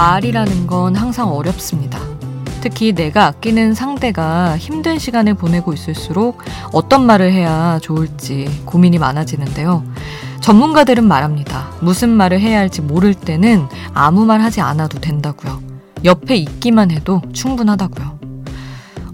말이라는 건 항상 어렵습니다. 특히 내가 아끼는 상대가 힘든 시간을 보내고 있을수록 어떤 말을 해야 좋을지 고민이 많아지는데요. 전문가들은 말합니다. 무슨 말을 해야 할지 모를 때는 아무 말 하지 않아도 된다고요. 옆에 있기만 해도 충분하다고요.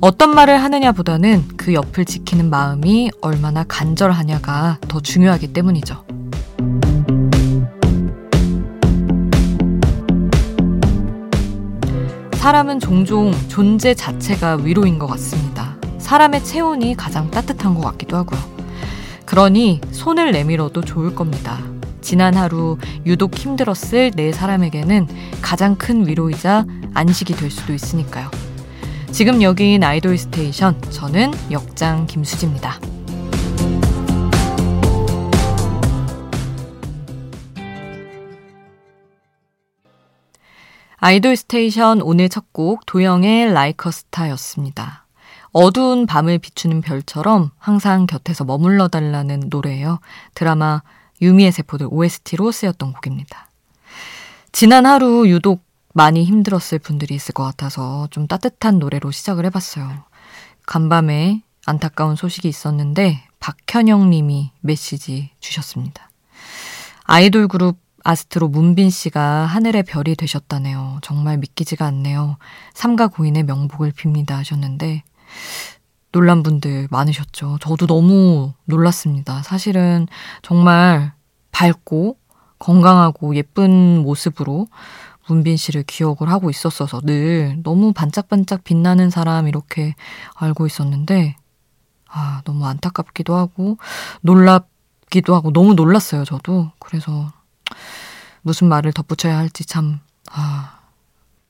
어떤 말을 하느냐보다는 그 옆을 지키는 마음이 얼마나 간절하냐가 더 중요하기 때문이죠. 사람은 종종 존재 자체가 위로인 것 같습니다. 사람의 체온이 가장 따뜻한 것 같기도 하고요. 그러니 손을 내밀어도 좋을 겁니다. 지난 하루 유독 힘들었을 내 사람에게는 가장 큰 위로이자 안식이 될 수도 있으니까요. 지금 여기인 아이돌 스테이션, 저는 역장 김수지입니다. 아이돌 스테이션 오늘 첫 곡 도영의 Like a Star였습니다. 어두운 밤을 비추는 별처럼 항상 곁에서 머물러 달라는 노래예요. 드라마 유미의 세포들 OST로 쓰였던 곡입니다. 지난 하루 유독 많이 힘들었을 분들이 있을 것 같아서 좀 따뜻한 노래로 시작을 해봤어요. 간밤에 안타까운 소식이 있었는데 박현영 님이 메시지 주셨습니다. 아이돌 그룹 아스트로 문빈 씨가 하늘의 별이 되셨다네요. 정말 믿기지가 않네요. 삼가 고인의 명복을 빕니다 하셨는데 놀란 분들 많으셨죠. 저도 너무 놀랐습니다. 사실은 정말 밝고 건강하고 예쁜 모습으로 문빈 씨를 기억을 하고 있었어서 늘 너무 반짝반짝 빛나는 사람 이렇게 알고 있었는데 아, 너무 안타깝기도 하고 놀랍기도 하고 너무 놀랐어요. 저도. 그래서 무슨 말을 덧붙여야 할지 참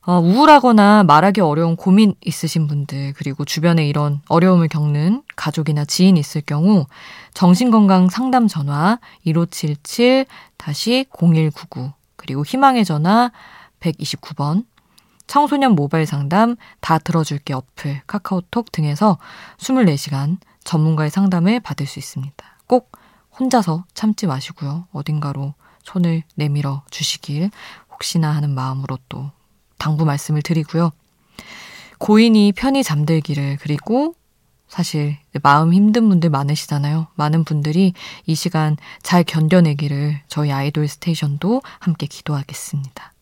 우울하거나 말하기 어려운 고민 있으신 분들 그리고 주변에 이런 어려움을 겪는 가족이나 지인 있을 경우 정신건강 상담 전화 1577-0199 그리고 희망의 전화 129번 청소년 모바일 상담 다 들어줄게 어플 카카오톡 등에서 24시간 전문가의 상담을 받을 수 있습니다. 꼭 혼자서 참지 마시고요. 어딘가로 손을 내밀어 주시길 혹시나 하는 마음으로 또 당부 말씀을 드리고요. 고인이 편히 잠들기를 그리고 사실 마음 힘든 분들 많으시잖아요. 많은 분들이 이 시간 잘 견뎌내기를 저희 아이돌 스테이션도 함께 기도하겠습니다.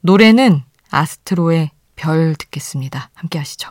노래는 아스트로의 별 듣겠습니다. 함께 하시죠.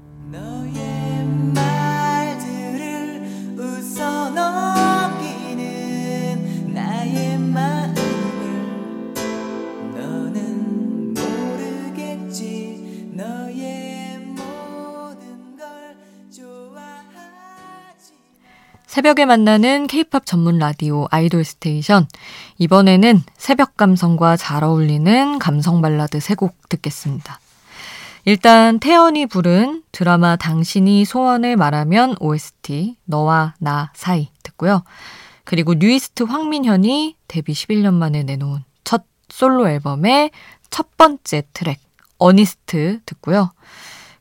너의 말들을 웃어 넘기는 나의 마음을 너는 모르겠지 너의 모든 걸 좋아하지 새벽에 만나는 K-POP 전문 라디오 아이돌 스테이션. 이번에는 새벽 감성과 잘 어울리는 감성 발라드 3곡 듣겠습니다. 일단 태연이 부른 드라마 당신이 소원을 말하면 OST 너와 나 사이 듣고요. 그리고 뉴이스트 황민현이 데뷔 11년 만에 내놓은 첫 솔로 앨범의 첫 번째 트랙 어니스트 듣고요.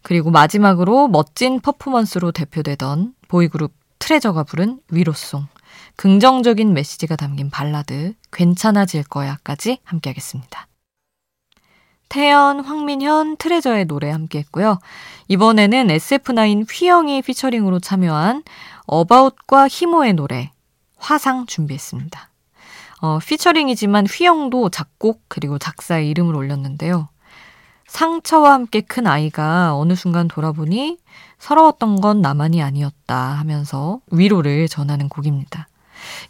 그리고 마지막으로 멋진 퍼포먼스로 대표되던 보이그룹 트레저가 부른 위로송, 긍정적인 메시지가 담긴 발라드 괜찮아질 거야까지 함께하겠습니다. 태연, 황민현, 트레저의 노래 함께했고요. 이번에는 SF9 휘영이 피처링으로 참여한 어바웃과 희모의 노래 화상 준비했습니다. 피처링이지만 휘영도 작곡 그리고 작사의 이름을 올렸는데요. 상처와 함께 큰 아이가 어느 순간 돌아보니 서러웠던 건 나만이 아니었다 하면서 위로를 전하는 곡입니다.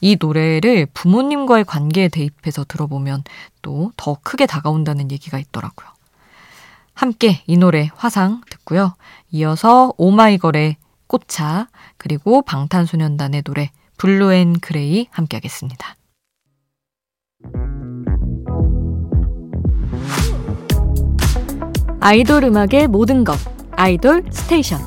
이 노래를 부모님과의 관계에 대입해서 들어보면 또 더 크게 다가온다는 얘기가 있더라고요. 함께 이 노래 화상 듣고요. 이어서 오마이걸의 꽃차 그리고 방탄소년단의 노래 블루 앤 그레이 함께 하겠습니다. 아이돌 음악의 모든 것, 아이돌 스테이션.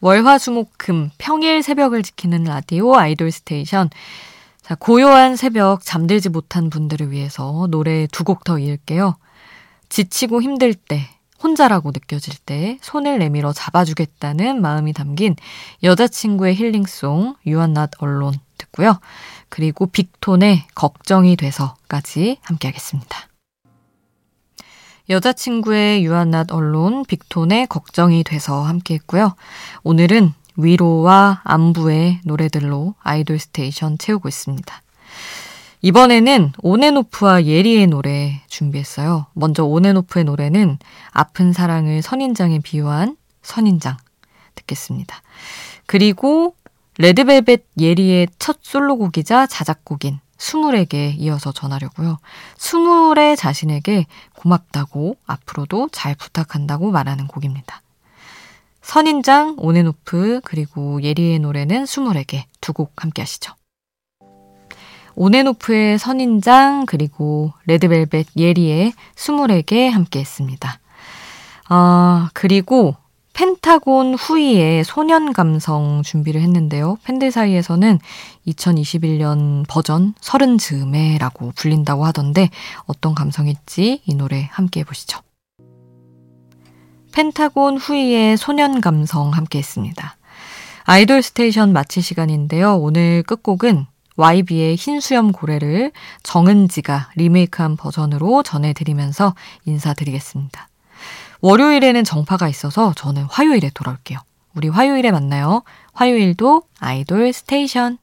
월화수목금 평일 새벽을 지키는 라디오 아이돌 스테이션. 자, 고요한 새벽 잠들지 못한 분들을 위해서 노래 두 곡 더 이을게요. 지치고 힘들 때, 혼자라고 느껴질 때 손을 내밀어 잡아주겠다는 마음이 담긴 여자친구의 힐링송 You Are Not Alone 듣고요. 그리고 빅톤의 걱정이 돼서까지 함께하겠습니다. 여자친구의 You Are Not Alone, 빅톤의 걱정이 돼서 함께했고요. 오늘은 위로와 안부의 노래들로 아이돌 스테이션 채우고 있습니다. 이번에는 온앤오프와 예리의 노래 준비했어요. 먼저 온앤오프의 노래는 아픈 사랑을 선인장에 비유한 선인장 듣겠습니다. 그리고 레드벨벳 예리의 첫 솔로곡이자 자작곡인 스물에게 이어서 전하려고요. 스물의 자신에게 고맙다고 앞으로도 잘 부탁한다고 말하는 곡입니다. 선인장, 온앤오프, 그리고 예리의 노래는 스물에게 두 곡 함께 하시죠. 온앤오프의 선인장, 그리고 레드벨벳 예리의 스물에게 함께 했습니다. 그리고 펜타곤 후이의 소년 감성 준비를 했는데요. 팬들 사이에서는 2021년 버전 30즈음에 라고 불린다고 하던데 어떤 감성일지 이 노래 함께 해보시죠. 펜타곤 후이의 소년 감성 함께 했습니다. 아이돌 스테이션 마칠 시간인데요. 오늘 끝곡은 YB의 흰수염 고래를 정은지가 리메이크한 버전으로 전해드리면서 인사드리겠습니다. 월요일에는 정파가 있어서 저는 화요일에 돌아올게요. 우리 화요일에 만나요. 화요일도 아이돌 스테이션.